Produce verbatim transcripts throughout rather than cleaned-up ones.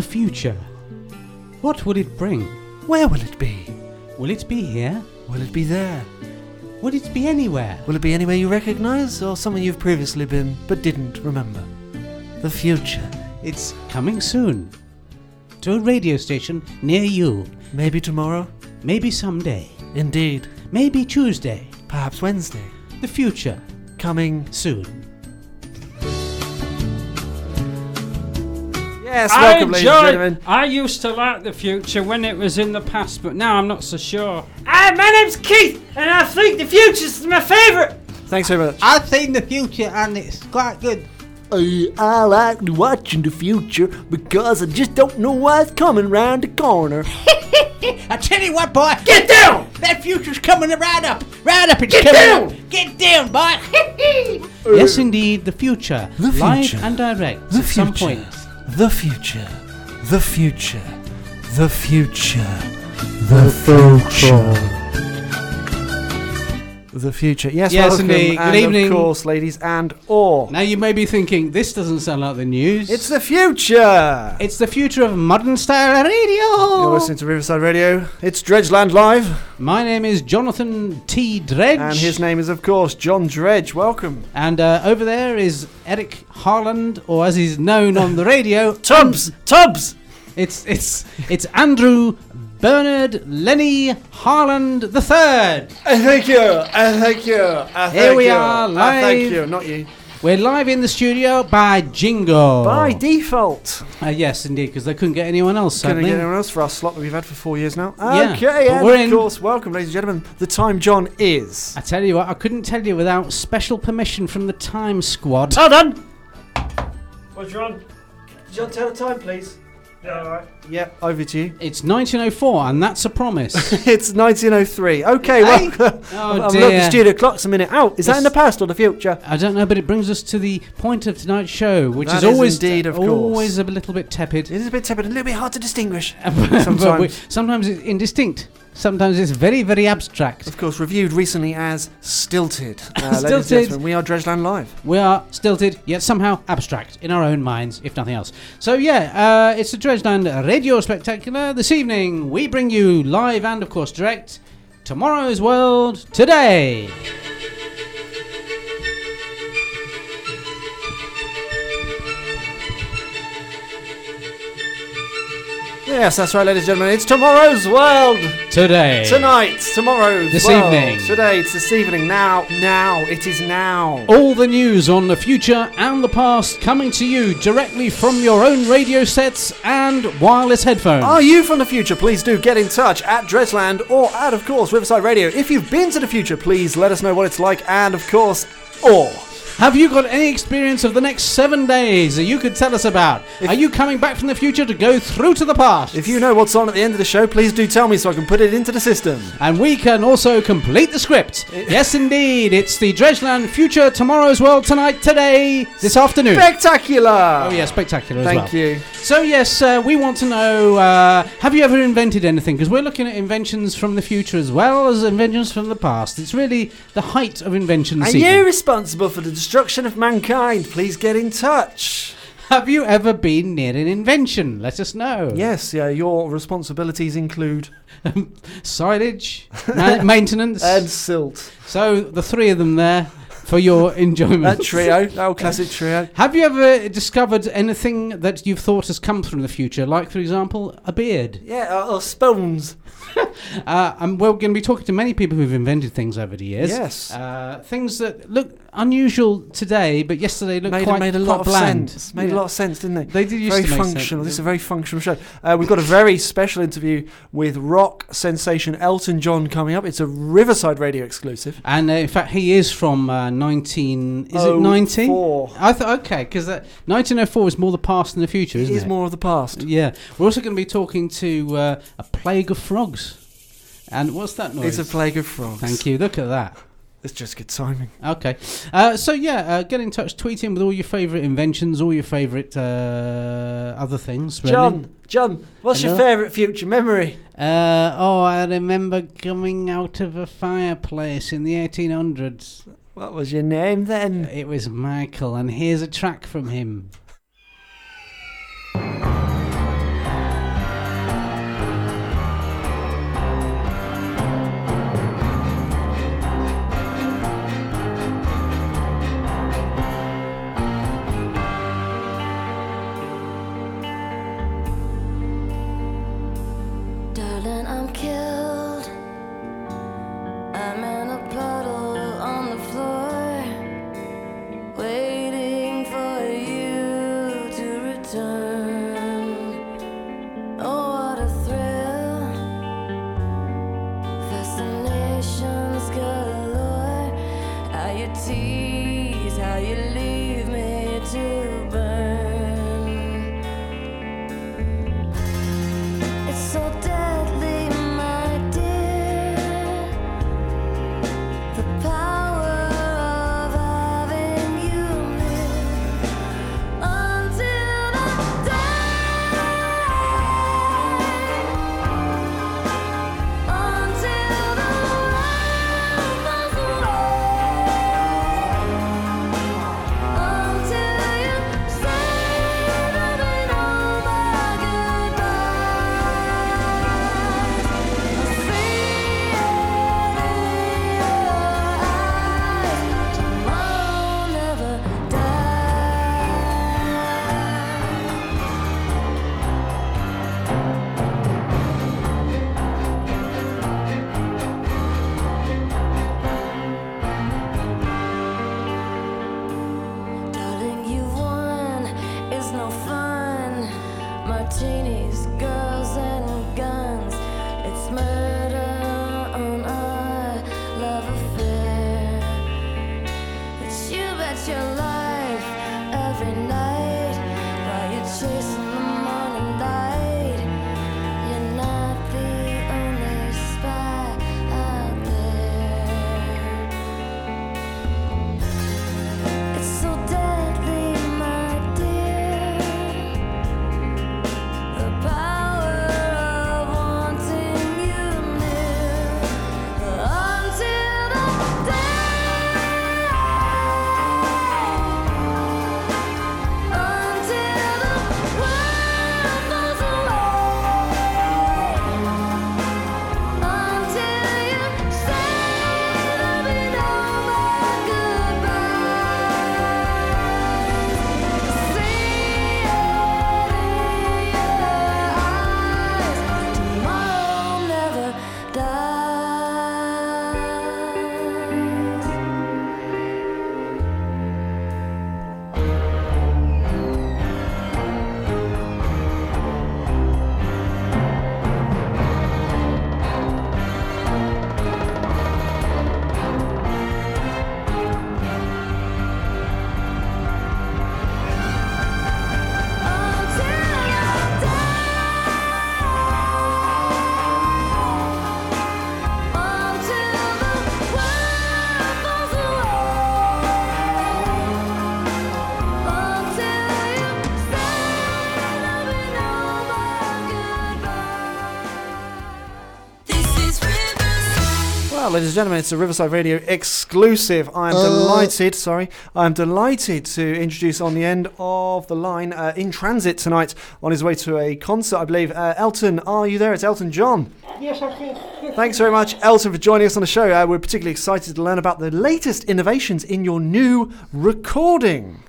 The future. What will it bring? Where will it be? Will it be here? Will it be there? Will it be anywhere? Will it be anywhere you recognise, or somewhere you've previously been but didn't remember? The future. It's coming soon. To a radio station near you. Maybe tomorrow. Maybe someday. Indeed. Maybe Tuesday. Perhaps Wednesday. The future. Coming soon. Yes, welcome, ladies and gentlemen. I used to like the future when it was in the past, but now I'm not so sure. Hi, my name's Keith, and I think the future's my favourite. Thanks very much. I've seen the future, and it's quite good. Uh, I like watching the future because I just don't know what's coming round the corner. I tell you what, boy. Get down! That future's coming right up. Right up. It's Get coming. Down! Get down, boy. Yes, indeed, the future. The future. Live and direct the at future. Some point. The future, the future, the future, the future, the future. Yes, yes, welcome, indeed. Good and evening, of course, ladies and all. Now you may be thinking, this doesn't sound like the news. It's the future. It's the future of modern style radio. You're listening to Riverside Radio. It's Dredge Land Live. My name is Jonathan T. Dredge, and his name is, of course, John Dredge. Welcome. And uh, over there is Eric Harland, or as he's known on the radio, Tubbs. Tubbs. It's it's it's Andrew Bernard Lenny Harland the third. I thank you. I thank you. I thank Here we you. are live. I thank you. Not you. We're live in the studio by jingle. By default. Uh, yes, indeed, because they couldn't get anyone else. Couldn't get anyone else for our slot that we've had for four years now. Yeah. Okay, and we're of in. course, welcome, ladies and gentlemen. The time, John, is... I tell you what, I couldn't tell you without special permission from the time squad. Hold on. Well, John, John, tell the time, please. Yeah, all right. Yeah, over to you. It's nineteen oh four, and that's a promise. It's nineteen oh three. Okay, well, oh I've looked at the studio clock's a minute out. Is it's, that in the past or the future? I don't know, but it brings us to the point of tonight's show, which is, is always indeed, of always course. a little bit tepid. It is a bit tepid, a little bit hard to distinguish. sometimes. We, sometimes it's indistinct. Sometimes it's very, very abstract. Of course, reviewed recently as stilted. Uh, stilted. We are Dredgeland Live. We are stilted, yet somehow abstract in our own minds, if nothing else. So, yeah, uh, it's the Dredgeland Radio Spectacular. This evening, we bring you live and, of course, direct, Tomorrow's World Today. Yes, that's right, ladies and gentlemen. It's Tomorrow's World Today. Tonight, tomorrow's this world. Evening. Today, it's this evening. Now, now, it is now. All the news on the future and the past coming to you directly from your own radio sets and wireless headphones. Are you from the future? Please do get in touch at Dredgeland or at, of course, Riverside Radio. If you've been to the future, please let us know what it's like and, of course, or... Have you got any experience of the next seven days that you could tell us about? If Are you coming back from the future to go through to the past? If you know what's on at the end of the show, please do tell me so I can put it into the system. And we can also complete the script. Yes, indeed. It's the Dredgeland Future Tomorrow's World Tonight, Today, this afternoon. Spectacular! Oh, yeah, spectacular as Thank well. Thank you. So, yes, uh, we want to know, uh, have you ever invented anything? Because we're looking at inventions from the future as well as inventions from the past. It's really the height of invention. Are evening. you responsible for the destruction? Destruction of mankind, please get in touch. Have you ever been near an invention? Let us know. Yes, yeah, your responsibilities include um, silage, man- maintenance, and silt. So the three of them there for your enjoyment. That trio, that old classic trio. Have you ever discovered anything that you've thought has come from the future? Like, for example, a beard. Yeah, or, or spoons. Uh, and we're going to be talking to many people who've invented things over the years. Yes. Uh, things that look unusual today, but yesterday looked made, quite, made a lot quite bland. Of sense. Made yeah. a lot of sense, didn't they? They did used very to make functional. Sense. This is a very functional show. Uh, we've got a very special interview with rock sensation Elton John coming up. It's a Riverside Radio exclusive. And uh, in fact, he is from uh, nineteen. Is oh, it nineteen? Four. I thought okay, because uh, nineteen oh four is more the past than the future, isn't it? Is it is more of the past. Yeah. We're also going to be talking to uh, a plague of frogs. And what's that noise? It's a plague of frogs. Thank you. Look at that. It's just good timing. Okay. Uh, so, yeah, uh, get in touch. Tweet in with all your favourite inventions, all your favourite uh, other things. Really. John, John, what's Hello? your favourite future memory? Uh, oh, I remember coming out of a fireplace in the eighteen hundreds. What was your name then? It was Michael, and here's a track from him. out, ladies and gentlemen, it's a Riverside Radio exclusive. I am uh. delighted, sorry, I am delighted to introduce on the end of the line, uh, in transit tonight, on his way to a concert, I believe. Uh, Elton, are you there? It's Elton John. Yes, I'm here. Thanks very much, Elton, for joining us on the show. Uh, we're particularly excited to learn about the latest innovations in your new recording.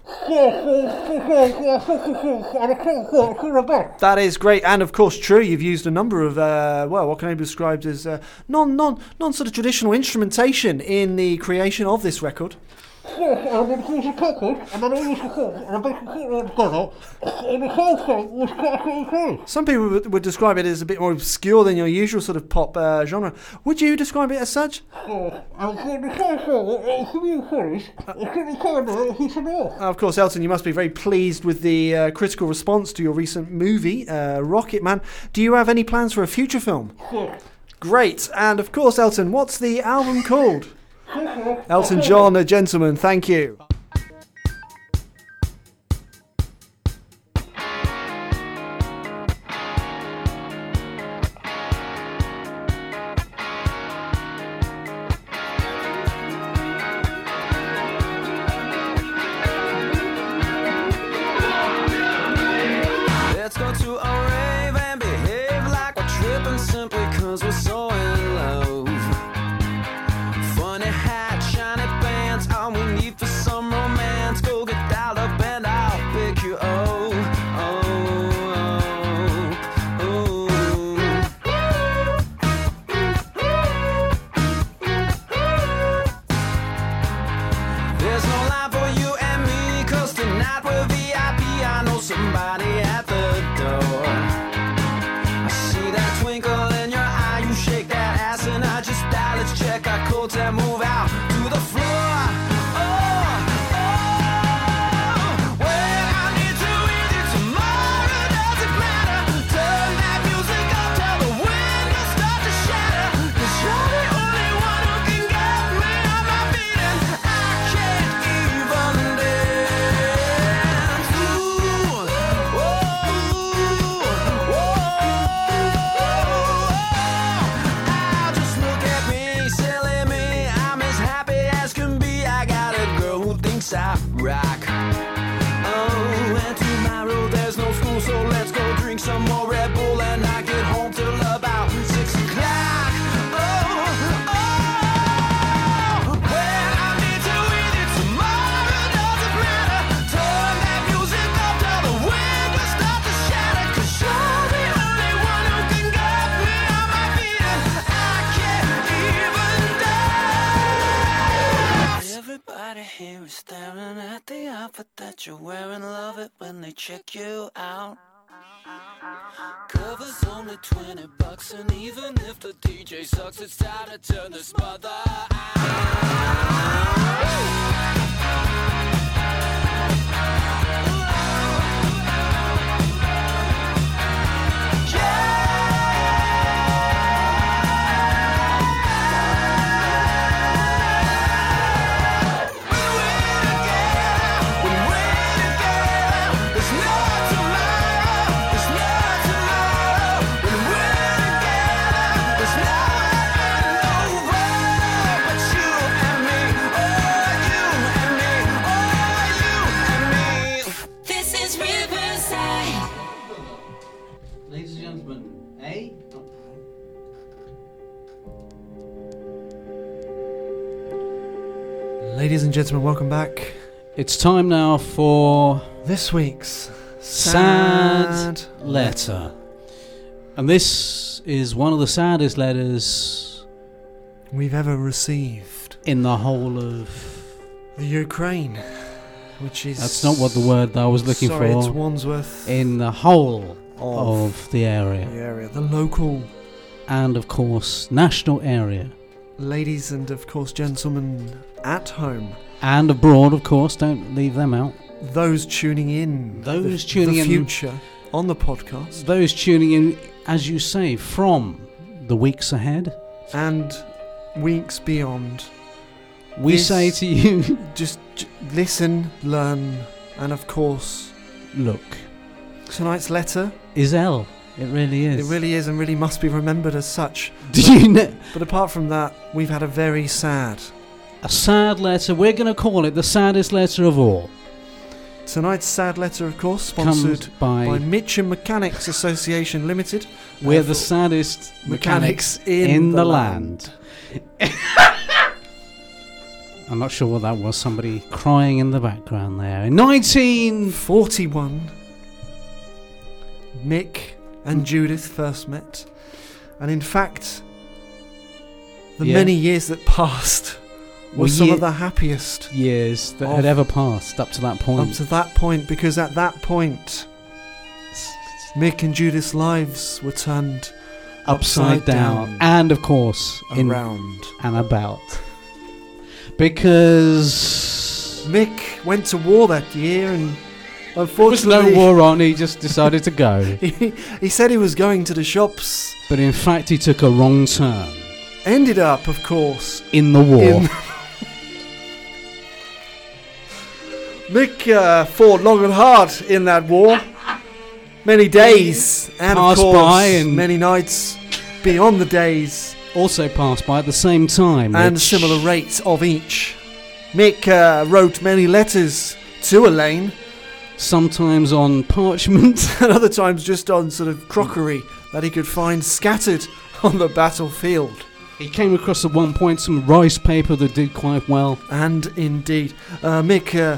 That is great, and of course true, you've used a number of, uh, well, what can I be described as uh, non, non, non sort of traditional instrumentation in the creation of this record. Yes, I'm going to use a cookie, and then I use a cookie, and I basically put them together, and the whole thing was quite really cool. Some people would, would describe it as a bit more obscure than your usual sort of pop uh, genre. Would you describe it as such? Yes, I would say the whole thing, it's a new series, it's really cool, it's a new. Of course, Elton, you must be very pleased with the uh, critical response to your recent movie, uh, Rocket Man. Do you have any plans for a future film? Yes. Great, and of course, Elton, what's the album called? Elton John, a gentleman, thank you. Let's go to a rave and behave like we're tripping simply cause we're so in love. That you're wearing, love it when they check you out. Cover's only twenty bucks, and even if the D J sucks, it's time to turn this mother out. Ladies and gentlemen, welcome back. It's time now for this week's Sad, sad letter. letter. And this is one of the saddest letters we've ever received in the whole of the Ukraine, which is... That's not what the word that I was looking sorry, for. Sorry, it's Wandsworth. In the whole of, of the area. The area, the local. And, of course, national area. Ladies and, of course, gentlemen at home. And abroad, of course, don't leave them out. Those tuning in. Those the, tuning the in. The future on the podcast. Those tuning in, as you say, from the weeks ahead. And weeks beyond. We this, say to you... just j- listen, learn, and, of course... Look. Tonight's letter... is L. It really is. It really is, and really must be remembered as such. Did you know? But apart from that, we've had a very sad... A sad letter. We're going to call it the saddest letter of all. Tonight's sad letter, of course, sponsored by, by Mitcham Mechanics Association Limited. We're the saddest mechanics, mechanics in, in the, the land. land. I'm not sure what that was. Somebody crying in the background there. In nineteen forty-one, Mick and Judith first met. And in fact, the yeah. many years that passed... were well, some ye- of the happiest years that had ever passed up to that point. Up to that point, because at that point, Mick and Judith's lives were turned upside, upside down, down. And, of course, around and about. Because... Mick went to war that year and... Unfortunately, there was no war on, he just decided to go. he, he said he was going to the shops. But in fact, he took a wrong turn. Ended up, of course, in the war. In Mick uh, fought long and hard in that war. Many days and passed of course by and many nights beyond the days. Also passed by at the same time. And similar rates of each. Mick uh, wrote many letters to Elaine. Sometimes on parchment. And other times just on sort of crockery that he could find scattered on the battlefield. He came across at one point some rice paper that did quite well. And indeed. Uh, Mick uh,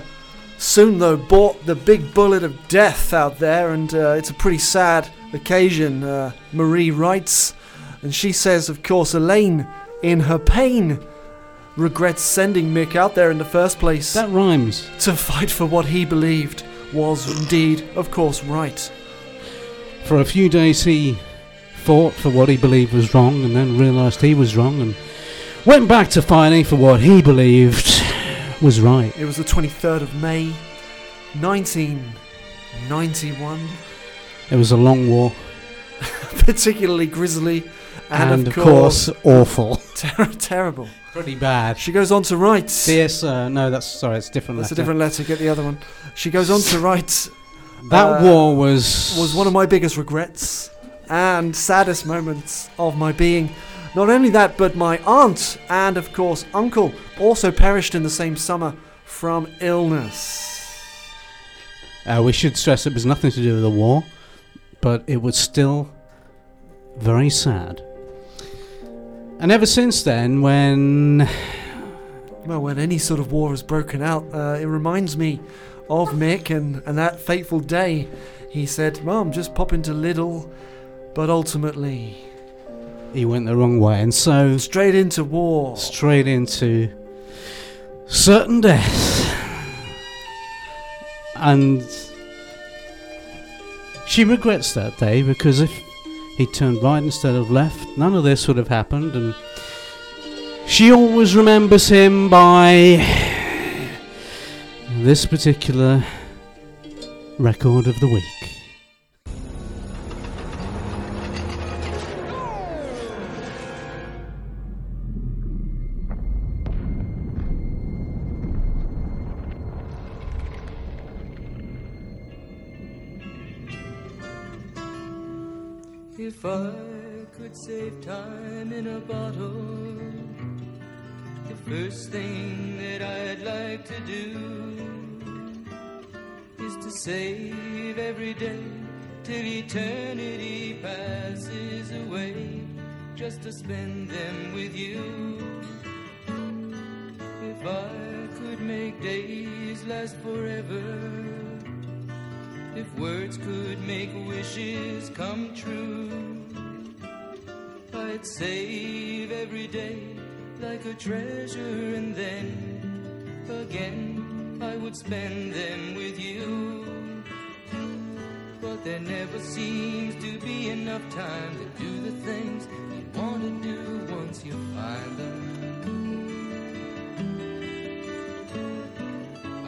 soon, though, bought the big bullet of death out there, and uh, it's a pretty sad occasion, uh, Marie writes. And she says, of course, Elaine, in her pain, regrets sending Mick out there in the first place. That rhymes. To fight for what he believed was indeed, of course, right. For a few days he... fought for what he believed was wrong, and then realised he was wrong, and went back to fighting for what he believed was right. It was the twenty-third of May, nineteen ninety-one. It was a long war. Particularly grisly, and, and of, of course, course awful. Ter- terrible. Pretty bad. She goes on to write... Dear sir, no, that's... Sorry, it's a different letter. It's a different letter, get the other one. She goes on to write... That uh, war was... was one of my biggest regrets... and saddest moments of my being. Not only that, but my aunt and, of course, uncle also perished in the same summer from illness. Uh, we should stress it was nothing to do with the war, but it was still very sad. And ever since then, when... Well, when any sort of war has broken out, uh, it reminds me of Mick and, and that fateful day. He said, Mum, just pop into Lidl. But ultimately... he went the wrong way, and so... straight into war. Straight into... certain death. And... she regrets that day, because if he turned right instead of left, none of this would have happened, and... she always remembers him by... this particular... record of the week. If I could save time in a bottle, the first thing that I'd like to do is to save every day till eternity passes away, just to spend them with you. If I could make days last forever, if words could make wishes come true, I'd save every day like a treasure, and then again I would spend them with you. But there never seems to be enough time to do the things you want to do once you find them.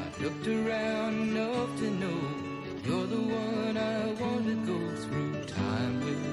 I've looked around enough to know you're the one I want to go through time with.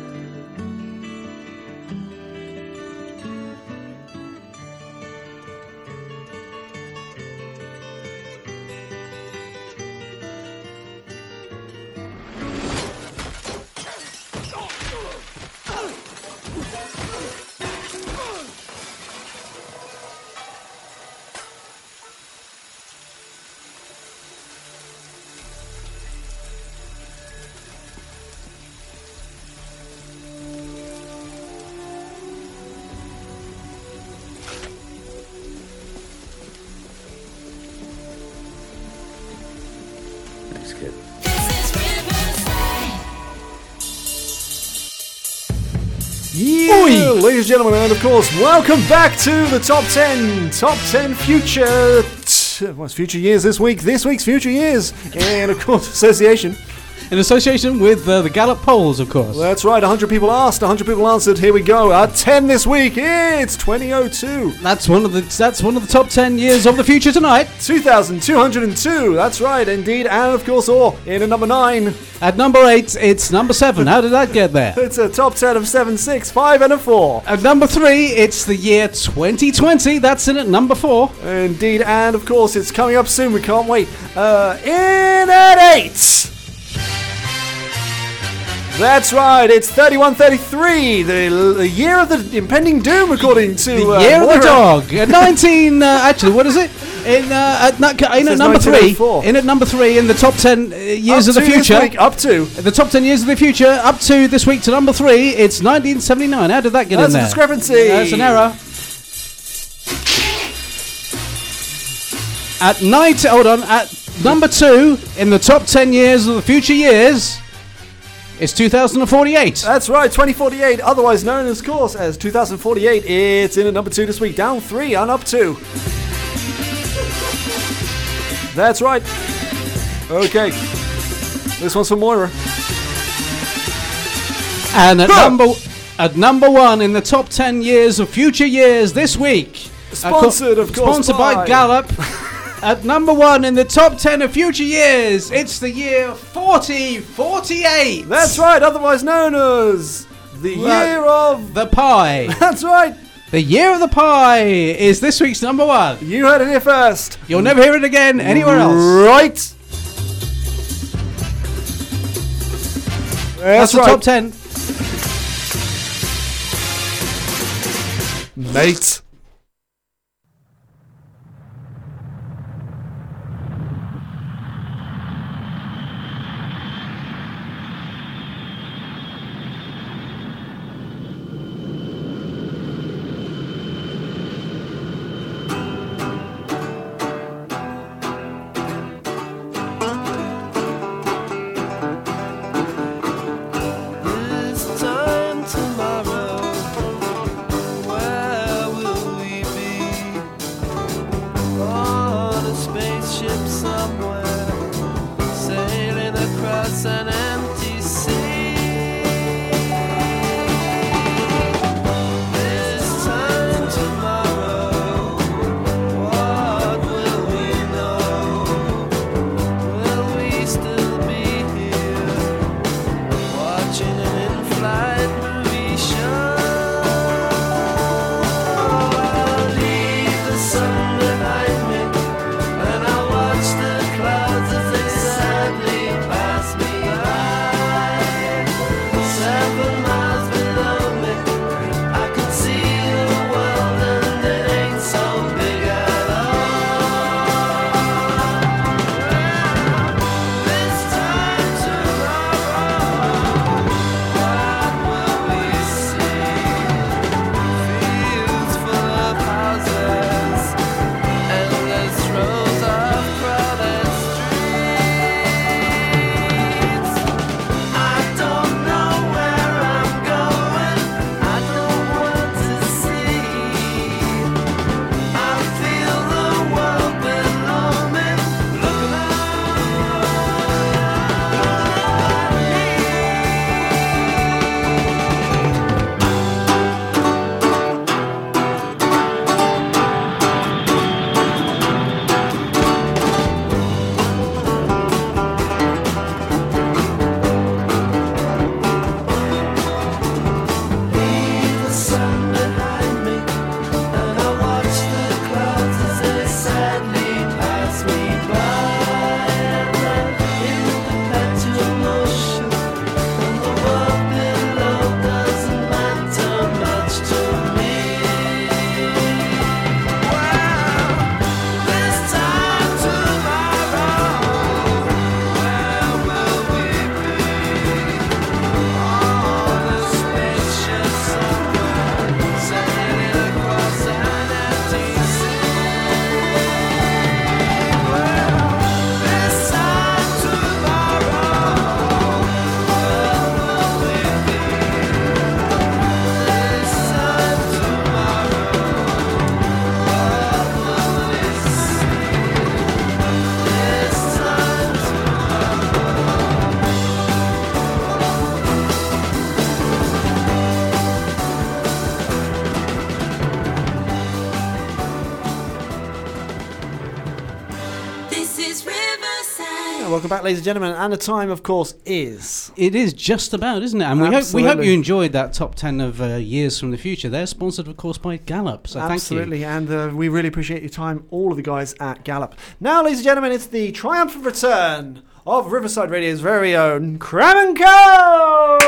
Let's get it. Yeah, Oi. Ladies and gentlemen, and of course, welcome back to the Top ten. Top ten Future... T- what's Future Years this week? This week's Future Years. And, of course, association. In association with uh, the Gallup Polls, of course. That's right, one hundred people asked, one hundred people answered. Here we go. Our ten this week, it's twenty oh two. That's one of the that's one of the top ten years of the future tonight. two thousand two hundred two, that's right, indeed. And, of course, or in at number nine. At number eight, it's number seven. How did that get there? It's a top ten of seven, six, five, and a four. At number three, it's the year twenty twenty. That's in at number four. Indeed, and, of course, it's coming up soon. We can't wait. Uh, in at eight. That's right, it's thirty-one thirty-three, the, the year of the impending doom, according to The uh, year Moira. Of the dog. At nineteen, uh, actually, what is it? In, uh, at, in at number three, in at number three, in the top ten uh, years up of the future. Week, up to. The top ten years of the future, up to this week to number three, it's nineteen seventy-nine. How did that get That's in there? That's a discrepancy. That's an error. At night, hold on, at number two, in the top ten years of the future years... It's two thousand forty-eight. That's right, twenty forty-eight, otherwise known, of course, as two thousand forty-eight. It's in at number two this week, down three and up two. That's right. Okay. This one's for Moira. And at ah! number at number one in the top ten years of future years this week. Sponsored, co- of course. Sponsored by, by Gallup. At number one in the top ten of future years, it's the year forty forty-eight. That's right, otherwise known as the right. year of... The pie. That's right. The year of the pie is this week's number one. You heard it here first. You'll never hear it again anywhere else. Right. That's, That's the right. top ten. Mate. Tomorrow, where will Yeah, welcome back, ladies and gentlemen. And the time, of course, is... It is just about, isn't it? And we hope, we hope you enjoyed that top ten of uh, years from the future. They're sponsored, of course, by Gallup. So Absolutely. thank you. Absolutely. And uh, we really appreciate your time, all of the guys at Gallup. Now, ladies and gentlemen, it's the triumphant return of Riverside Radio's very own Cram and Co.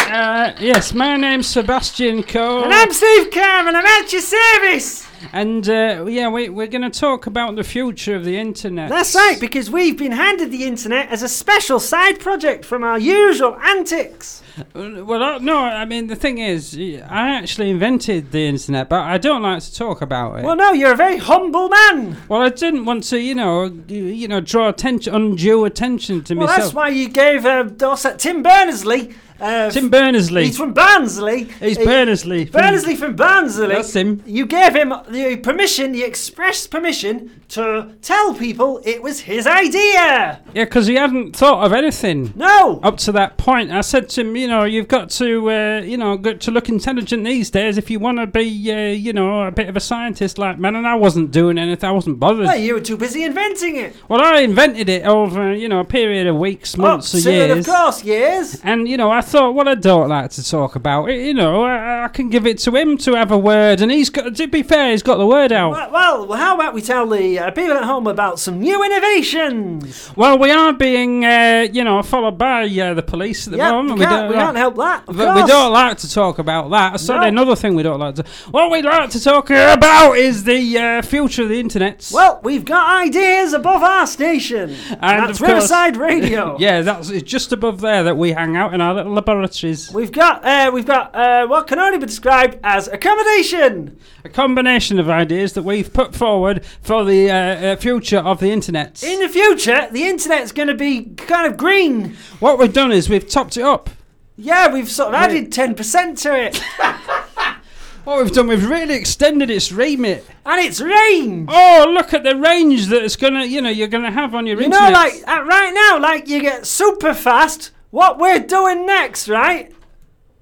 Uh, yes, my name's Sebastian Cole. And I'm Steve Cam, and I'm at your service. And, uh, yeah, we, we're going to talk about the future of the internet. That's right, because we've been handed the internet as a special side project from our usual antics. Well, no, I mean, the thing is, I actually invented the internet, but I don't like to talk about it. Well, no, you're a very humble man. Well, I didn't want to, you know, you know, draw attention, undue attention to well, myself. Well, that's why you gave uh, Dorset Tim Berners-Lee... Uh, Tim Berners-Lee. He's from Barnsley. He's he, Berners-Lee. From Berners-Lee from Barnsley. That's him. You gave him the permission, the express permission, to tell people it was his idea. Yeah, because he hadn't thought of anything. No. Up to that point, I said to him, you know, you've got to, uh, you know, got to look intelligent these days if you want to be, uh, you know, a bit of a scientist like man. And I wasn't doing anything. I wasn't bothered. Well, you were too busy inventing it. Well, I invented it over, you know, a period of weeks, months, oh, or years. Of course, years. And you know, I. thought, well, I don't like to talk about it. You know, I, I can give it to him to have a word, and he's got. To be fair, he's got the word out. Well, well how about we tell the uh, people at home about some new innovations? Well, we are being, uh, you know, followed by uh, the police at the yep, moment. We, can't, we, don't we like, can't help that. But we don't like to talk about that. That's no. Another thing we don't like to. What we like to talk about is the uh, future of the internet. Well, we've got ideas above our station. And that's course, Riverside Radio. Yeah, that's it's just above there that we hang out in our little. Laboratories. We've got uh, we've got uh, what can only be described as accommodation. A combination of ideas that we've put forward for the uh, uh, future of the internet. In the future, the internet's going to be kind of green. What we've done is we've topped it up. Yeah, we've sort of added ten percent to it. What we've done, we've really extended its remit. And its range! Oh, look at the range that it's going to, you know, you're going to have on your you internet. You know, like, uh, right now, like, you get super fast... What we're doing next, right?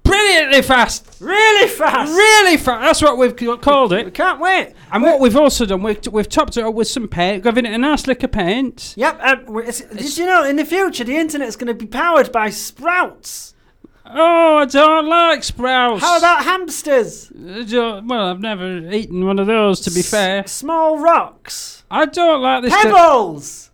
Brilliantly fast. Really fast. Really fast. That's what we've called it. We can't wait. And we're what we've also done, we've, t- we've topped it up with some paint, giving it a nice lick of paint. Yep. Um, it's, it's did you know, in the future, the internet's going to be powered by sprouts? Oh, I don't like sprouts. How about hamsters? Well, I've never eaten one of those, to be S- fair. Small rocks. I don't like this. Pebbles. Di-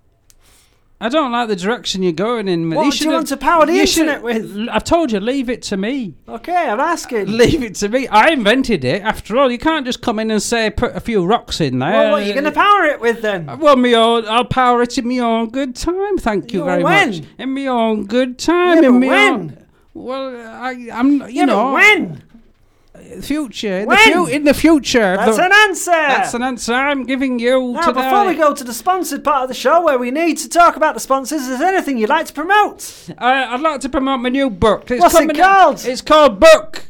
I don't like the direction you're going in. What you do you want to power the internet with? I've told you, leave it to me. Okay, I'm asking. Leave it to me. I invented it. After all, you can't just come in and say put a few rocks in there. Well, what are you going to power it with then? Well, me own, I'll power it in my own good time. Thank you You're very when? much. In my own good time. Yeah, in but when? Own, well, I, I'm. You yeah, know but when. Future in the, fu- in the future that's the, an answer that's an answer I'm giving you now today. Before we go to the sponsored part of the show where we need to talk about the sponsors, is there anything you'd like to promote? uh, I'd like to promote my new book. It's what's it called? It's called Book.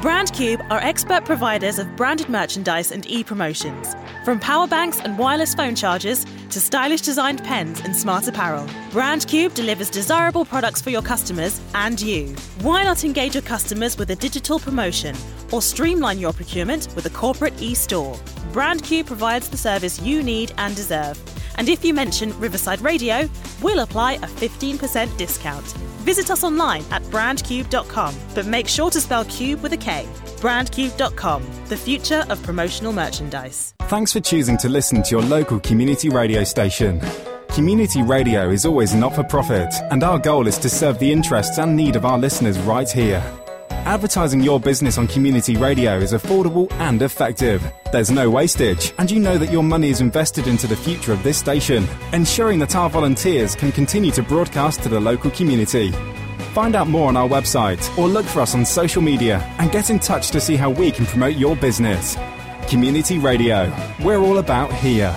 Brandcube are expert providers of branded merchandise and e-promotions, from power banks and wireless phone chargers to stylish designed pens and smart apparel. Brandcube delivers desirable products for your customers and you. Why not engage your customers with a digital promotion or streamline your procurement with a corporate e-store? Brandcube provides the service you need and deserve. And if you mention Riverside Radio, we'll apply a fifteen percent discount. Visit us online at brand cube dot com, but make sure to spell cube with a K. brand cube dot com, the future of promotional merchandise. Thanks for choosing to listen to your local community radio station. Community radio is always not-for-profit, and our goal is to serve the interests and need of our listeners right here. Advertising your business on community radio is affordable and effective. There's no wastage, and you know that your money is invested into the future of this station, ensuring that our volunteers can continue to broadcast to the local community. Find out more on our website or look for us on social media and get in touch to see how we can promote your business. Community radio, we're all about here.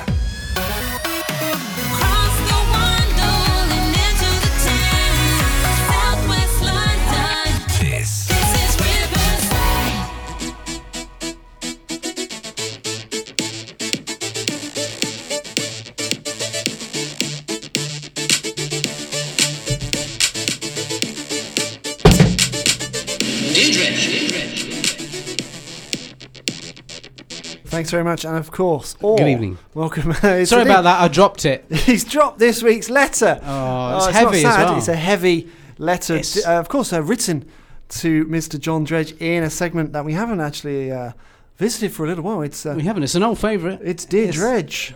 Thanks very much, and of course, all good evening. Welcome. Sorry today. about that. I dropped it. He's dropped this week's letter. Oh, it's, oh, it's heavy. Not sad. As well. It's a heavy letter. Yes. D- uh, of course, uh, written to Mister John Dredge in a segment that we haven't actually uh, visited for a little while. It's uh, we haven't. It's an old favourite. It's Dear yes. Dredge.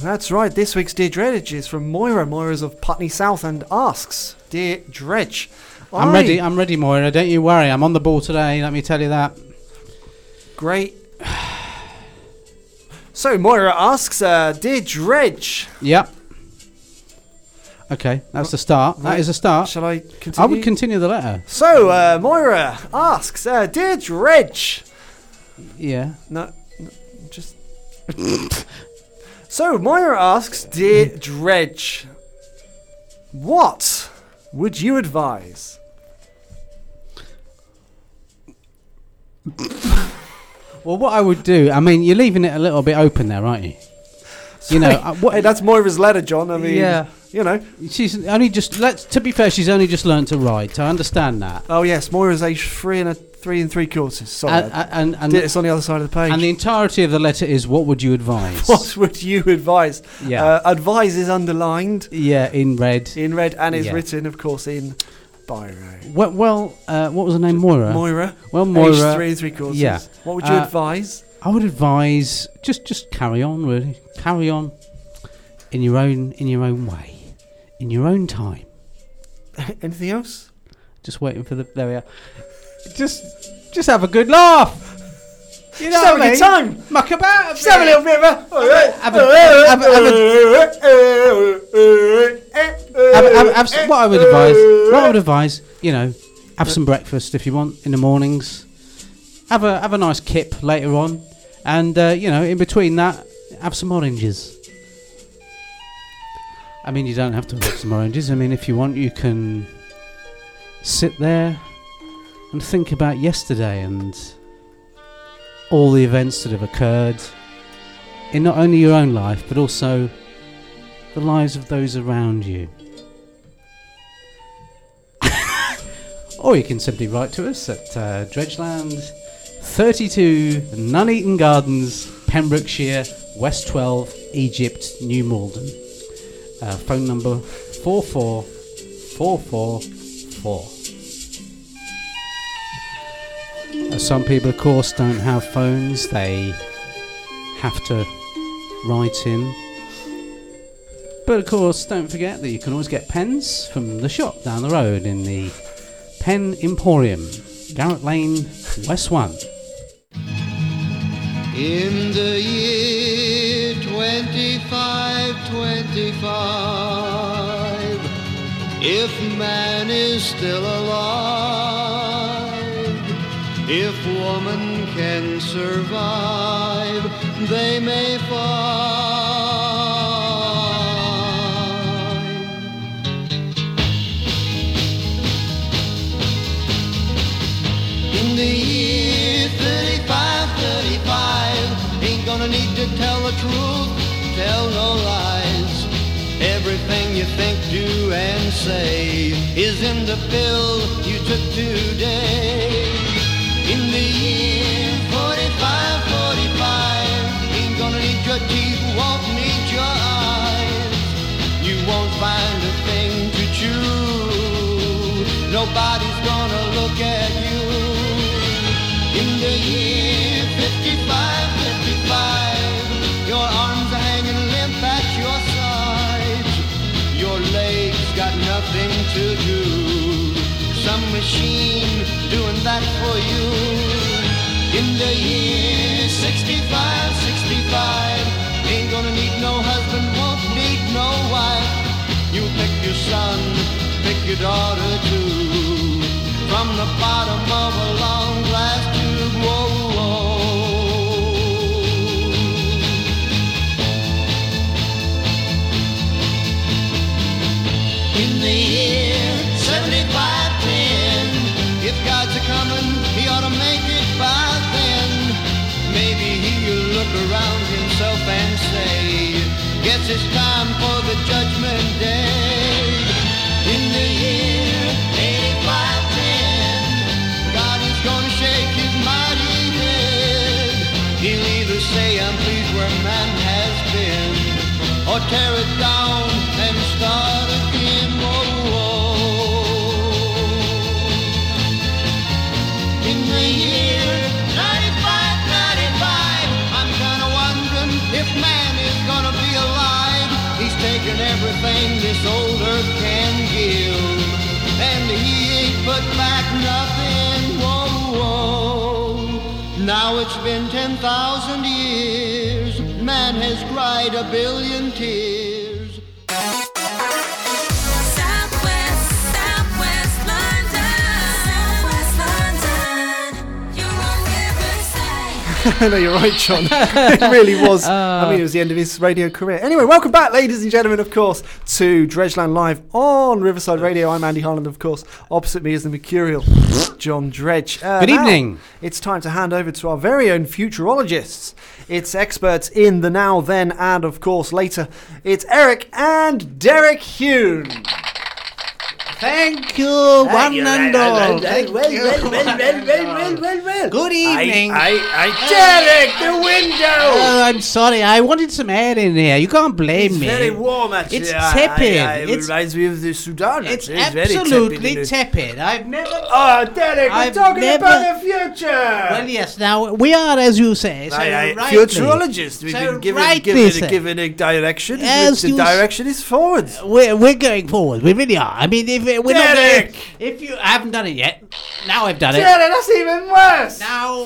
That's right. This week's Dear Dredge is from Moira. Moira's of Putney South and asks, "Dear Dredge, I'm I ready. I'm ready, Moira. Don't you worry. I'm on the ball today. Let me tell you that." Great. So Moira asks, uh, "Dear Dredge." Yep. Okay, that's the start. That is a start. Shall I continue? I would continue the letter. So uh, Moira asks, uh, "Dear Dredge." Yeah. No. no just. So Moira asks, "Dear Dredge, what would you advise?" Well, what I would do, I mean, you're leaving it a little bit open there, aren't you? Sorry. You know, I, what, hey, that's Moira's letter, John. I mean, yeah. you know, she's only just. Let's to be fair, she's only just learned to write. I understand that. Oh yes, Moira's age three and a three and three quarters. Sorry, and, and, and it's on the other side of the page. And the entirety of the letter is, "What would you advise?" What would you advise? Yeah, uh, advise is underlined. Yeah, in red. In red, and is yeah. written, of course, in. Biro. Well, well uh, what was her name? Moira. Moira. Well, Moira. Age three and three quarters. Yeah. What would you uh, advise? I would advise just just carry on, really. Carry on in your own in your own way, in your own time. Anything else? Just waiting for the. There we are. Just just have a good laugh. You know, just have a good time. Muck about. Just have a little bit of a. What I would advise, what I would advise, you know, have some breakfast if you want in the mornings. Have a have a nice kip later on, and uh, you know, in between that, have some oranges. I mean, you don't have to have some oranges. I mean, if you want, you can sit there and think about yesterday and. All the events that have occurred in not only your own life, but also the lives of those around you. Or you can simply write to us at uh, Dredgeland, thirty-two Nuneaton Gardens, Pembrokeshire, West twelve, Egypt, New Malden. Uh, phone number four four four four four. Some people, of course, don't have phones. They have to write in. But, of course, don't forget that you can always get pens from the shop down the road in the Pen Emporium, Garrett Lane, West one. In the year twenty-five twenty-five, if man is still alive, if woman can survive, they may find. In the year thirty-five thirty-five, ain't gonna need to tell the truth, tell no lies. Everything you think, do and say is in the pill you took today. In the year forty-five forty-five, ain't gonna need your teeth, won't need your eyes. You won't find a thing to chew. Nobody's gonna look at you. In the year fifty-five fifty-five, your arms are hanging limp at your sides. Your legs got nothing to do. Some machine doing that for you. In the year sixty-five sixty-five, ain't gonna need no husband, won't need no wife. You pick your son, pick your daughter too, from the bottom of a long glass tube. Whoa, whoa. He ought to make it by then. Maybe he'll look around himself and say, guess it's time for the judgment day. In the year eighty-five ten, God is gonna shake his mighty head. He to say I'm pleased where man has been, or tear it down and start again. Oh, oh. In the year ninety-five, ninety-five, I'm kind of wondering if man is gonna be alive. He's taken everything this old earth can give, and he ain't put back nothing. Whoa, whoa. Now it's been ten thousand years, man has cried a billion tears. Southwest, Southwest London, Southwest London, you're on Riverside. No, you're right, John. It really was. Oh. I mean, it was the end of his radio career. Anyway, welcome back, ladies and gentlemen, of course, to Dredgeland Live on Riverside Radio. I'm Andy Harland, of course. Opposite me is the mercurial John Dredge. Uh, Good evening. It's time to hand over to our very own futurologists. It's experts in the now, then, and of course later. It's Eric and Derek Hunes. Thank you, one and all. Well, well, well, well, well, well. Good evening. I, I, I, Derek, the window. Oh, I'm sorry. I wanted some air in here. You can't blame it's me. It's very warm, actually. It's tepid. I, I, I, it it's, reminds me of the Sudan. It's, it's absolutely very tepid. tepid. I've never... Oh, Derek, I've we're talking never, about the future. Well, yes. Now, we are, as you say, so I, I, rightly, futurologists. We've so been given, given, a, given a direction. As the direction s- is forward. We're, we're going forward. We really are. I mean, if We're Derek! Not, if you I haven't done it yet, now I've done Derek, it. Derek, that's even worse! Now,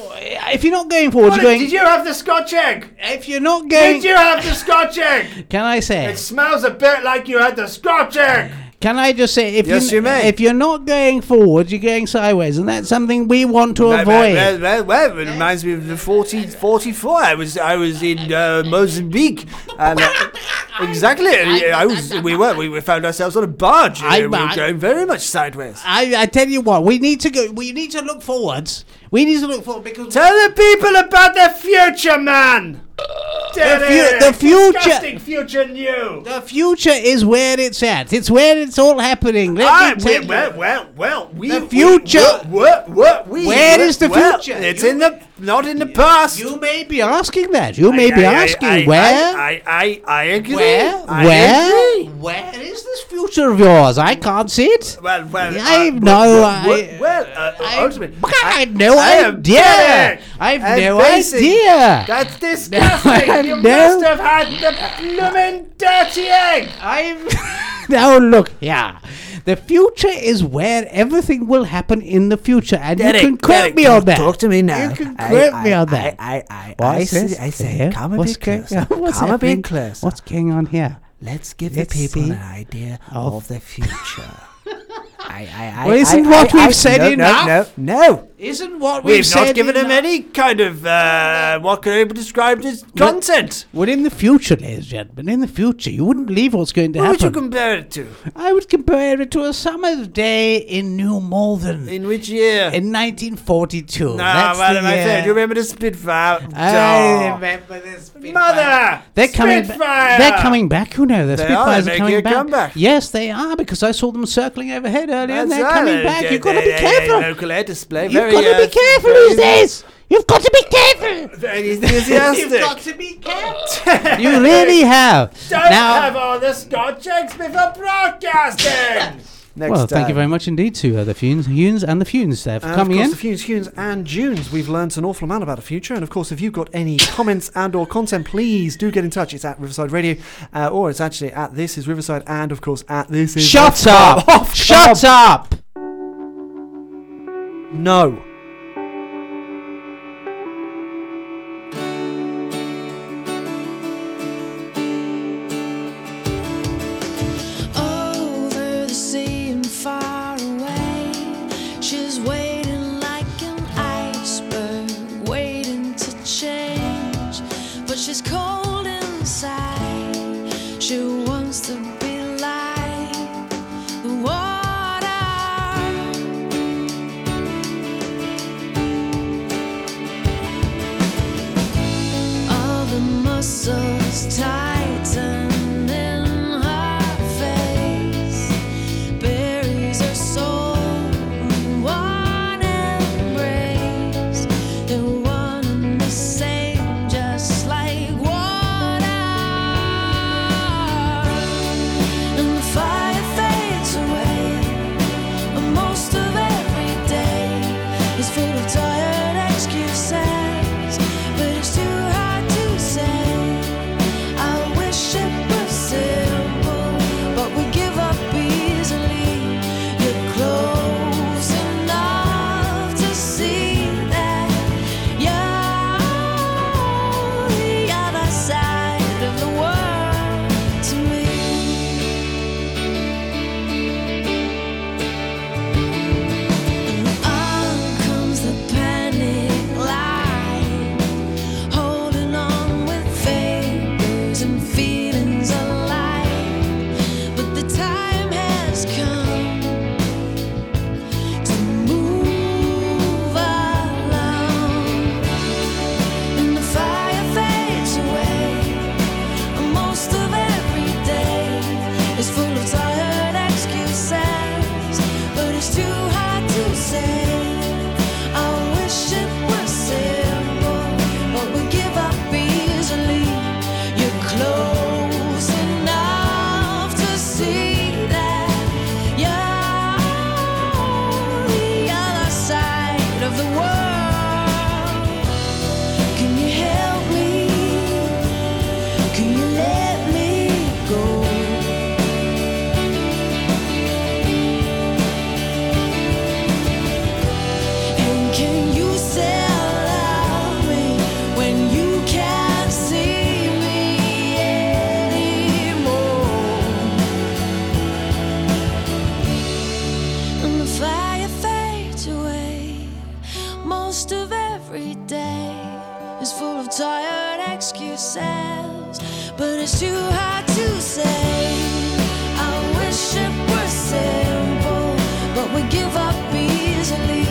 if you're not going forward, what, you're going... Did you have the Scotch egg? If you're not going... Did you have the Scotch egg? Can I say... It smells a bit like you had the Scotch egg! Can I just say, if, yes, you, you if you're not going forward, you're going sideways, and that's something we want to well, avoid. Well, well, well, it reminds me of the forty, forty-four. I was I was in uh, Mozambique, and uh, exactly, I was. We were we found ourselves on a barge. I, we were going very much sideways. I, I tell you what, we need to go. We need to look forwards. We need to look forward because tell the people about the future, man. The, fu- the future, disgusting future, new. The future is where it's at. It's where it's all happening. Let ah, me tell we, well, well, well, we, the future. We, we, we, where is the well, future? It's you, in the not in the past. You may be asking that. You may I, be I, asking I, I, where. I, I, I, I agree. Where, I where, agree. Where is this future of yours? I can't see it. Well, well, I've uh, no. I, well, uh, I, ultimately, I, I no I idea. I've no basic. idea. That's disgusting. You no. must have had the bloomin' dirty egg! I've... Now look, yeah. The future is where everything will happen in the future. And Derek, you can quote me on that. Talk to me now. You can quote me on that. I, I, I, I, I say, I say come a bit closer. Come a bit closer. What's going on here? Let's give Let's the people an idea of, of the future. I, I, I, well, isn't I, what I, we've I, said no, enough? No, no, no. Isn't what we've, we've said We've not given enough. Them any kind of, uh, what could be described as content. Well, in the future, ladies and gentlemen, in the future, you wouldn't believe what's going to what happen. What would you compare it to? I would compare it to a summer's day in New Malden. In which year? In nineteen forty-two. No, that's well, the year. I do you remember the Spitfire? I oh. remember the Spitfire. Mother! They're Spitfire! Coming ba- they're coming back, you know. The they Spitfires are, are coming back. Comeback. Yes, they are, because I saw them circling overhead earlier. That's and they're right. coming back. Yeah, You've got to be careful. Local air display. You've got to be careful who's this. You've got to be careful. Very enthusiastic. You've got to be careful. You really have. Don't now, have all the Scotch eggs before broadcasting. Next well, time. Thank you very much indeed to uh, the Funes, Hunes and the Funes there for and coming in. Of course, in. the Funes, Hunes and Junes. We've learned an awful amount about the future. And, of course, if you've got any comments and or content, please do get in touch. It's at Riverside Radio. Uh, or it's actually at This Is Riverside and, of course, at This Is... Shut up! Off, Shut up! No. is full of tired excuses, but it's too hard to say. I wish it were simple, but we give up easily.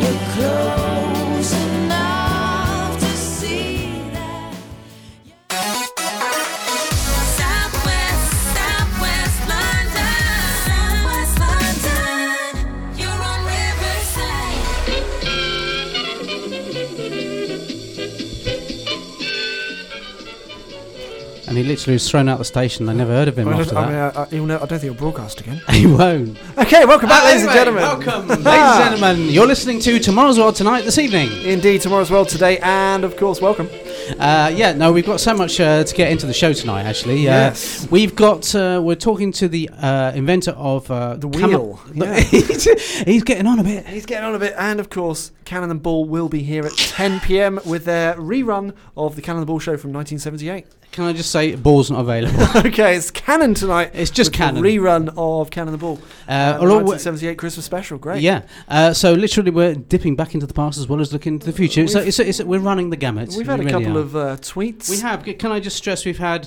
You're close enough to see that. Southwest, Southwest London, Southwest London, you're on Riverside. And he literally was thrown out the station. They never heard of him well, after I mean, that. I, I, even though I don't think he'll broadcast again. He won't. Okay, welcome back, ladies and gentlemen. Welcome, ladies and gentlemen. You're listening to Tomorrow's World Tonight this evening. Indeed, Tomorrow's World today, and of course, welcome. Uh, yeah, no, we've got so much uh, to get into the show tonight. Actually, uh, yes, we've got. Uh, we're talking to the uh, inventor of uh, the wheel. Cam- yeah. He's getting on a bit. He's getting on a bit, and of course, Canon and Ball will be here at ten p m with their rerun of the Canon and Ball show from nineteen seventy-eight. Can I just say, Ball's not available? Okay, it's Canon tonight. It's just Canon. Rerun of Canon and Ball. Uh, Uh, nineteen seventy-eight Christmas special, great. Yeah, uh, so literally we're dipping back into the past as well as looking into the future. We've so it's, it's, we're running the gamut. We've had we a really couple are. of uh, tweets. We have. Can I just stress we've had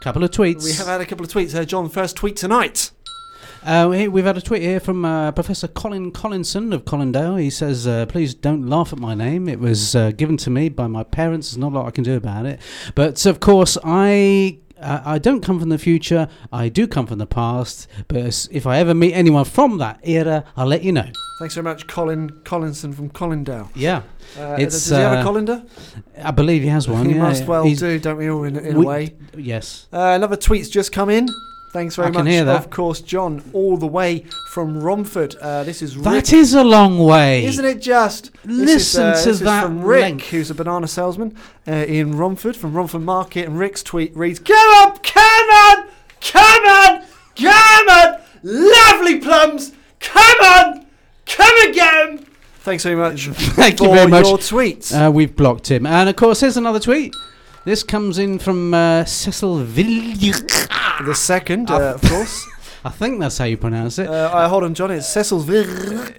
a couple of tweets. We have had a couple of tweets. Uh, John, first tweet tonight. Uh, we, we've had a tweet here from uh, Professor Colin Collinson of Collindale. He says, uh, please don't laugh at my name. It was uh, given to me by my parents. There's not a lot I can do about it. But, of course, I... Uh, I don't come from the future, I do come from the past, but if I ever meet anyone from that era, I'll let you know. Thanks very much, Colin Collinson from Collindale. Yeah. Uh, it's, does he uh, have a colander? I believe he has one. He yeah, must yeah. well He's do, don't we all, in, in we, a way? Yes. Uh, another tweet's just come in. Thanks very I much. I can hear that. Of course, John, all the way from Romford. Uh, this is Rick. That is a long way. Isn't it just? Listen is, uh, to this that. This from Rick, link. who's a banana salesman uh, in Romford, from Romford Market. And Rick's tweet reads, Get up, Canon! Come on! Come on! Lovely plums! Come on! Come again! Thanks very much Thank for you very much. your tweets. Uh, we've blocked him. And, of course, here's another tweet. This comes in from uh, Cecil Villiers. The second, uh, of course. I think that's how you pronounce it. Uh, I hold on, John. It's Cecil Villiers.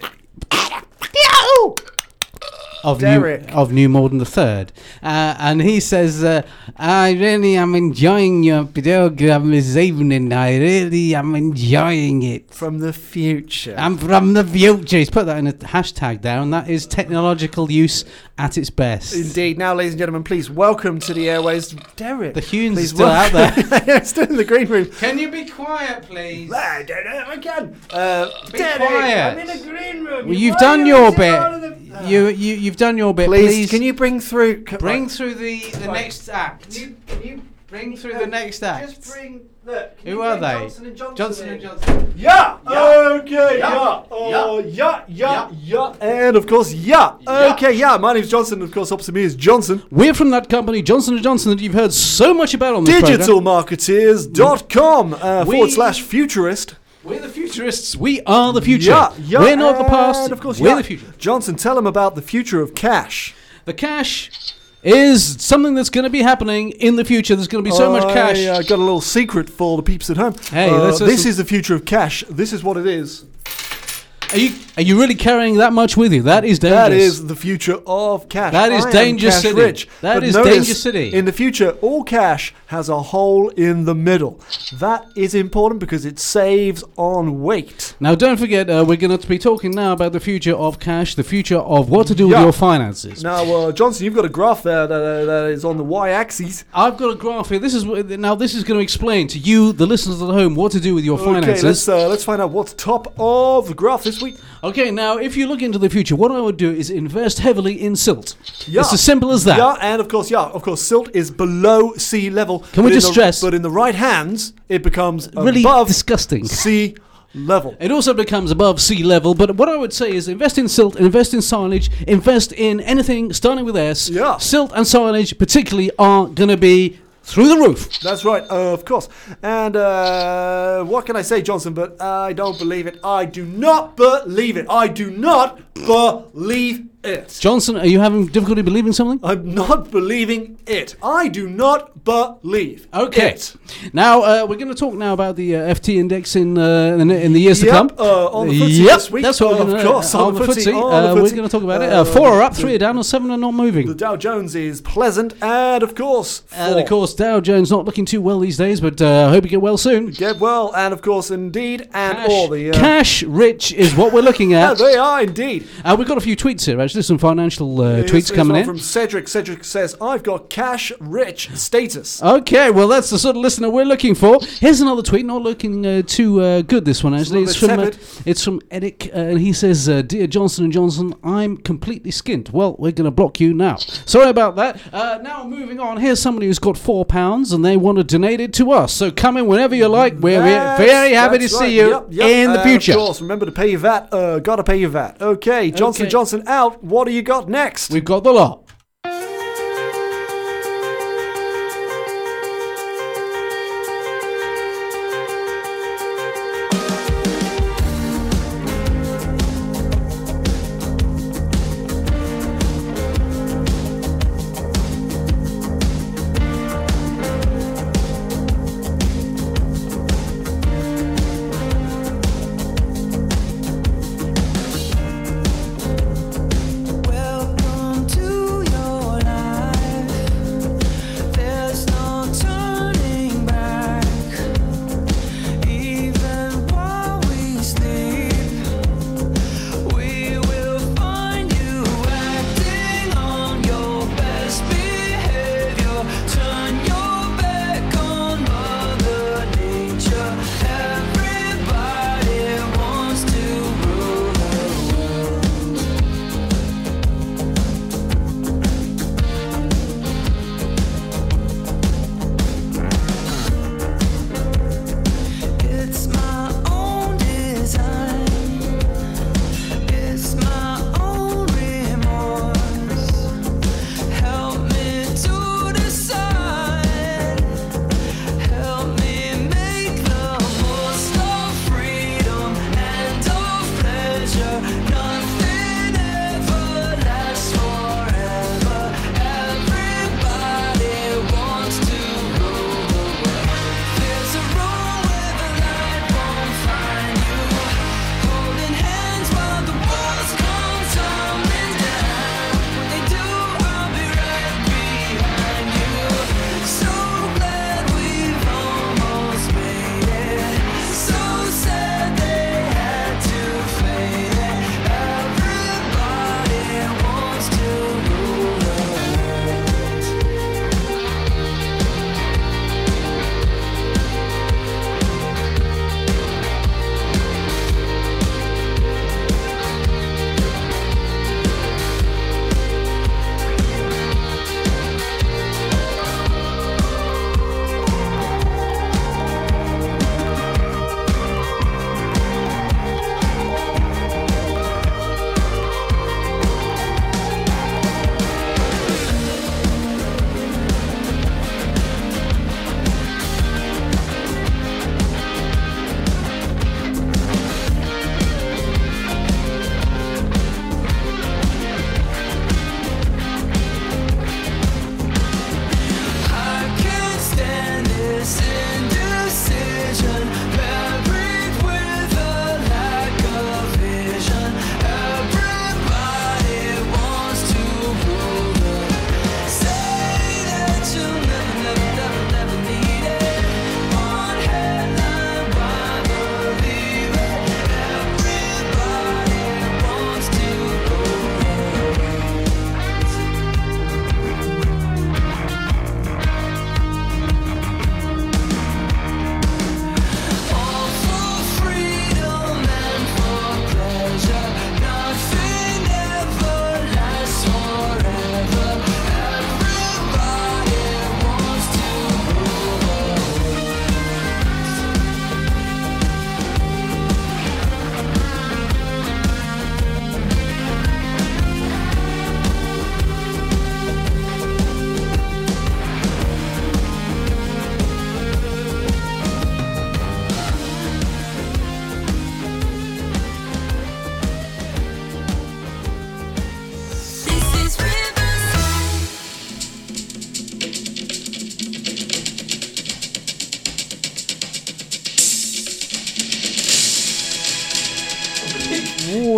Of Derek. New, of New Malden the third. Uh, and he says, uh, I really am enjoying your program this evening. I really am enjoying it. From the future. I'm from the future. He's put that in a hashtag there, and that is technological use at its best. Indeed. Now, ladies and gentlemen, please welcome to the airways, Derek. The Hunes is still out there. Still in the green room. Can you be quiet, please? I don't know if I can. Uh, be Derek, quiet. I'm in the green room. Well, you've Why done you your bit. The, uh, you, you, you've You've done your bit, please, please. Can you bring through... Can bring I, through the, the next act. Can you, can you bring through no, the next act? Just bring... Look. Who are they? Johnson and Johnson. Johnson and Johnson. Yeah! yeah. Okay, yeah. Yeah. Oh, yeah. yeah, yeah, yeah. And, of course, yeah. yeah. Okay, yeah. My name's Johnson. Of course, opposite me is Johnson. We're from that company, Johnson and Johnson, that you've heard so much about on this digital marketeers dot com uh, forward slash futurist. We're the futurists. We are the future. Yeah, yeah, We're not the past. Of course, We're yeah. the future. Johnson, tell them about the future of cash. The cash is something that's going to be happening in the future. There's going to be so uh, much cash. I uh, got a little secret for the peeps at home. Hey, uh, this, this is the future of cash. This is what it is. Are you are you really carrying that much with you? That is dangerous. That is the future of cash. That is dangerous city. Rich, that is danger city. In the future, all cash has a hole in the middle. That is important because it saves on weight. Now, don't forget, uh, we're going to be talking now about the future of cash, the future of what to do yeah. with your finances. Now, uh, Johnson, you've got a graph there that, uh, that is on the y-axis. I've got a graph here. This is now. This is going to explain to you, the listeners at home, what to do with your okay, finances. Let's uh, let's find out what's top of the graph this. Okay, now if you look into the future, what I would do is invest heavily in silt. Yeah. It's as simple as that. Yeah, and of course, yeah, of course, silt is below sea level. Can we just the, stress? But in the right hands, it becomes really above disgusting sea level. It also becomes above sea level. But what I would say is invest in silt, invest in silage, invest in anything starting with S. Yeah. Silt and silage, particularly, are going to be through the roof. That's right, uh, of course. And uh, what can I say, Johnson? But I don't believe it. I do not believe it. I do not believe it. Johnson, are you having difficulty believing something? I'm not believing it. I do not believe okay. it. Now, uh, we're going to talk now about the uh, F T index in, uh, in, in the years yep. to come. Uh, on the footsie yep. this week. That's what oh, we're of course, on, on the footsie. Uh, we're going to talk about uh, it. Uh, four are up, three are down, or seven are not moving. The Dow Jones is pleasant, and of course, four. And of course, Dow Jones not looking too well these days, but I uh, hope you get well soon. Get well, and of course, indeed, and cash, all the... Uh, cash rich is what we're looking at. They are indeed. Uh, we've got a few tweets here, actually. There's some financial uh, yes, tweets coming in. From Cedric. Cedric says, I've got cash rich status. Okay, well, that's the sort of listener we're looking for. Here's another tweet, not looking uh, too uh, good, this one, actually. It's, it's from uh, it's from Eric, uh, and he says, uh, Dear Johnson and Johnson, I'm completely skint. Well, we're going to block you now. Sorry about that. Uh, now, moving on, here's somebody who's got four pounds, and they want to donate it to us. So come in whenever you like. We're yes, very happy to right. see you yep, yep. in uh, the future. Of course, remember to pay your V A T. Uh, got to pay your V A T. Okay, Johnson okay. Johnson out. What do you got next? We've got the lot. Welcome to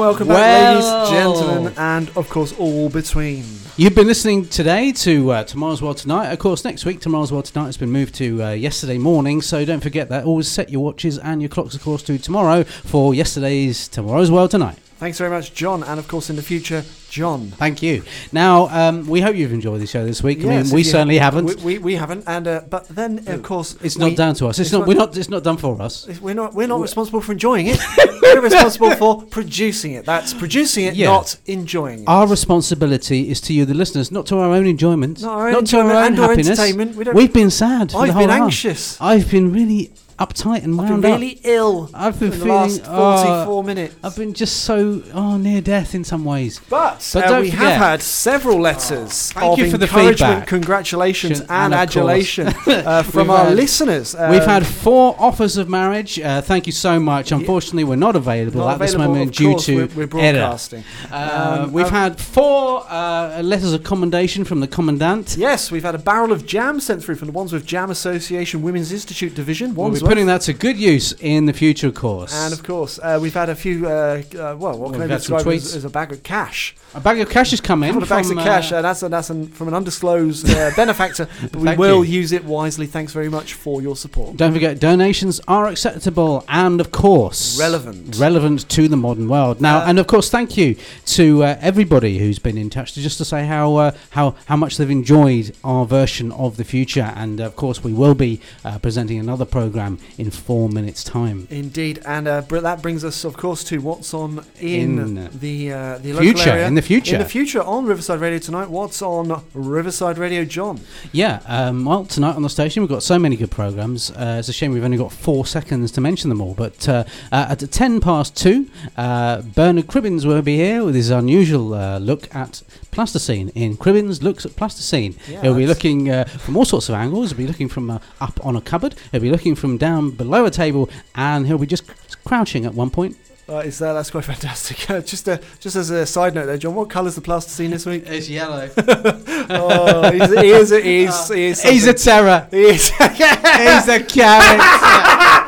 welcome back, well. ladies, gentlemen, and of course all between. You've been listening today to uh, Tomorrow's World Tonight. Of course, next week, Tomorrow's World Tonight has been moved to uh, yesterday morning, so don't forget that. Always set your watches and your clocks, of course, to tomorrow for yesterday's Tomorrow's World Tonight. Thanks very much, John, and of course in the future, John. Thank you. Now, um, we hope you've enjoyed the show this week. Yes, I mean, we certainly have, haven't. We, we, we haven't, and uh, but then of course it's we, not down to us. It's, it's not, not. We're not. It's not done for us. We're not. We're not we're responsible for enjoying it. We're responsible for producing it. That's producing it, yeah. not enjoying it. Our responsibility is to you, the listeners, not to our own enjoyment, not, our own not enjoyment to our own happiness. Our entertainment. We We've been sad. I've been anxious. Hour. I've been really. Uptight and wound up. I've been really ill. I've been feeling the last forty-four uh, minutes. I've been just so oh near death in some ways. But, but uh, don't we forget. have had several letters oh, thank of you for encouragement, the feedback. congratulations, Sh- and, and adulation uh, from our had, listeners. Uh, we've had four offers of marriage. Uh, thank you so much. Unfortunately, we're not available not at available, this moment due to we're, we're broadcasting. Uh, um, we've um, had four uh, letters of commendation from the commandant. Yes, we've had a barrel of jam sent through from the Wandsworth Jam Association Women's Institute Division. Wandsworth. Putting that to good use in the future, of course. And of course, uh, we've had a few. Uh, uh, well, what well, can I describe as, as a bag of cash? A bag of cash has come in. A bag of cash. Uh, uh, that's a, that's an, from an undisclosed uh, benefactor, but we will you. use it wisely. Thanks very much for your support. Don't forget, donations are acceptable and, of course, relevant, relevant to the modern world now. Uh, and of course, thank you to uh, everybody who's been in touch to just to say how uh, how how much they've enjoyed our version of the future. And of course, we will be uh, presenting another program in four minutes' time. Indeed, and uh, br- that brings us, of course, to what's on in, in the uh, the future, local area. In the future, in the future on Riverside Radio tonight. What's on Riverside Radio, John? Yeah, um, well, tonight on the station we've got so many good programmes. Uh, it's a shame we've only got four seconds to mention them all. But uh, uh, at ten past two, uh, Bernard Cribbins will be here with his unusual uh, look at plasticine. In Cribbins looks at plasticine, yeah, he'll be looking uh, from all sorts of angles. He'll be looking from uh, up on a cupboard. He'll be looking from down below a table, and he'll be just crouching at one point. Uh, is that that's quite fantastic. Uh, just a, just as a side note, there, John. What colour's the plasticine this week? It's yellow. oh, he's, he is, he is, he is he's a terror. He is. he's a carrot.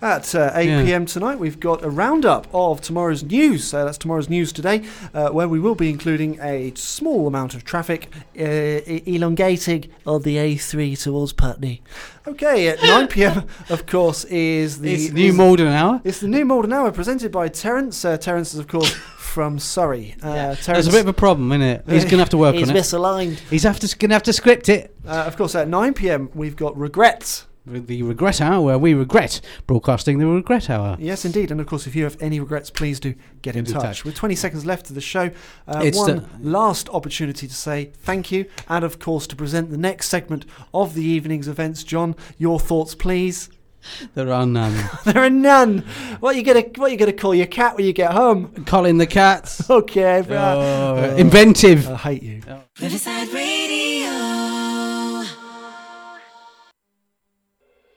At uh, eight p.m. yeah. tonight, we've got a roundup of tomorrow's news. So that's tomorrow's news today, uh, where we will be including a small amount of traffic uh, elongating on the A three towards Putney. Okay, at nine p.m, of course, is the... It's New Malden Hour. It's the New Malden Hour, presented by Terence. Uh, Terence is, of course... from Surrey. Uh, yeah. There's a bit of a problem, isn't it? He's going to have to work on it. He's misaligned. He's going to have to script it. Uh, of course, at nine p.m, we've got Regrets. The Regret Hour, where we regret broadcasting the Regret Hour. Yes, indeed. And, of course, if you have any regrets, please do get, get in, in touch. touch. With twenty seconds left of the show, uh, it's one last opportunity to say thank you and, of course, to present the next segment of the evening's events. John, your thoughts, please. There are none. There are none. What are you gonna What are you gonna call your cat when you get home? Colin the cat. Okay, bro. Oh, oh. Inventive. I hate you. Oh. Riverside Radio.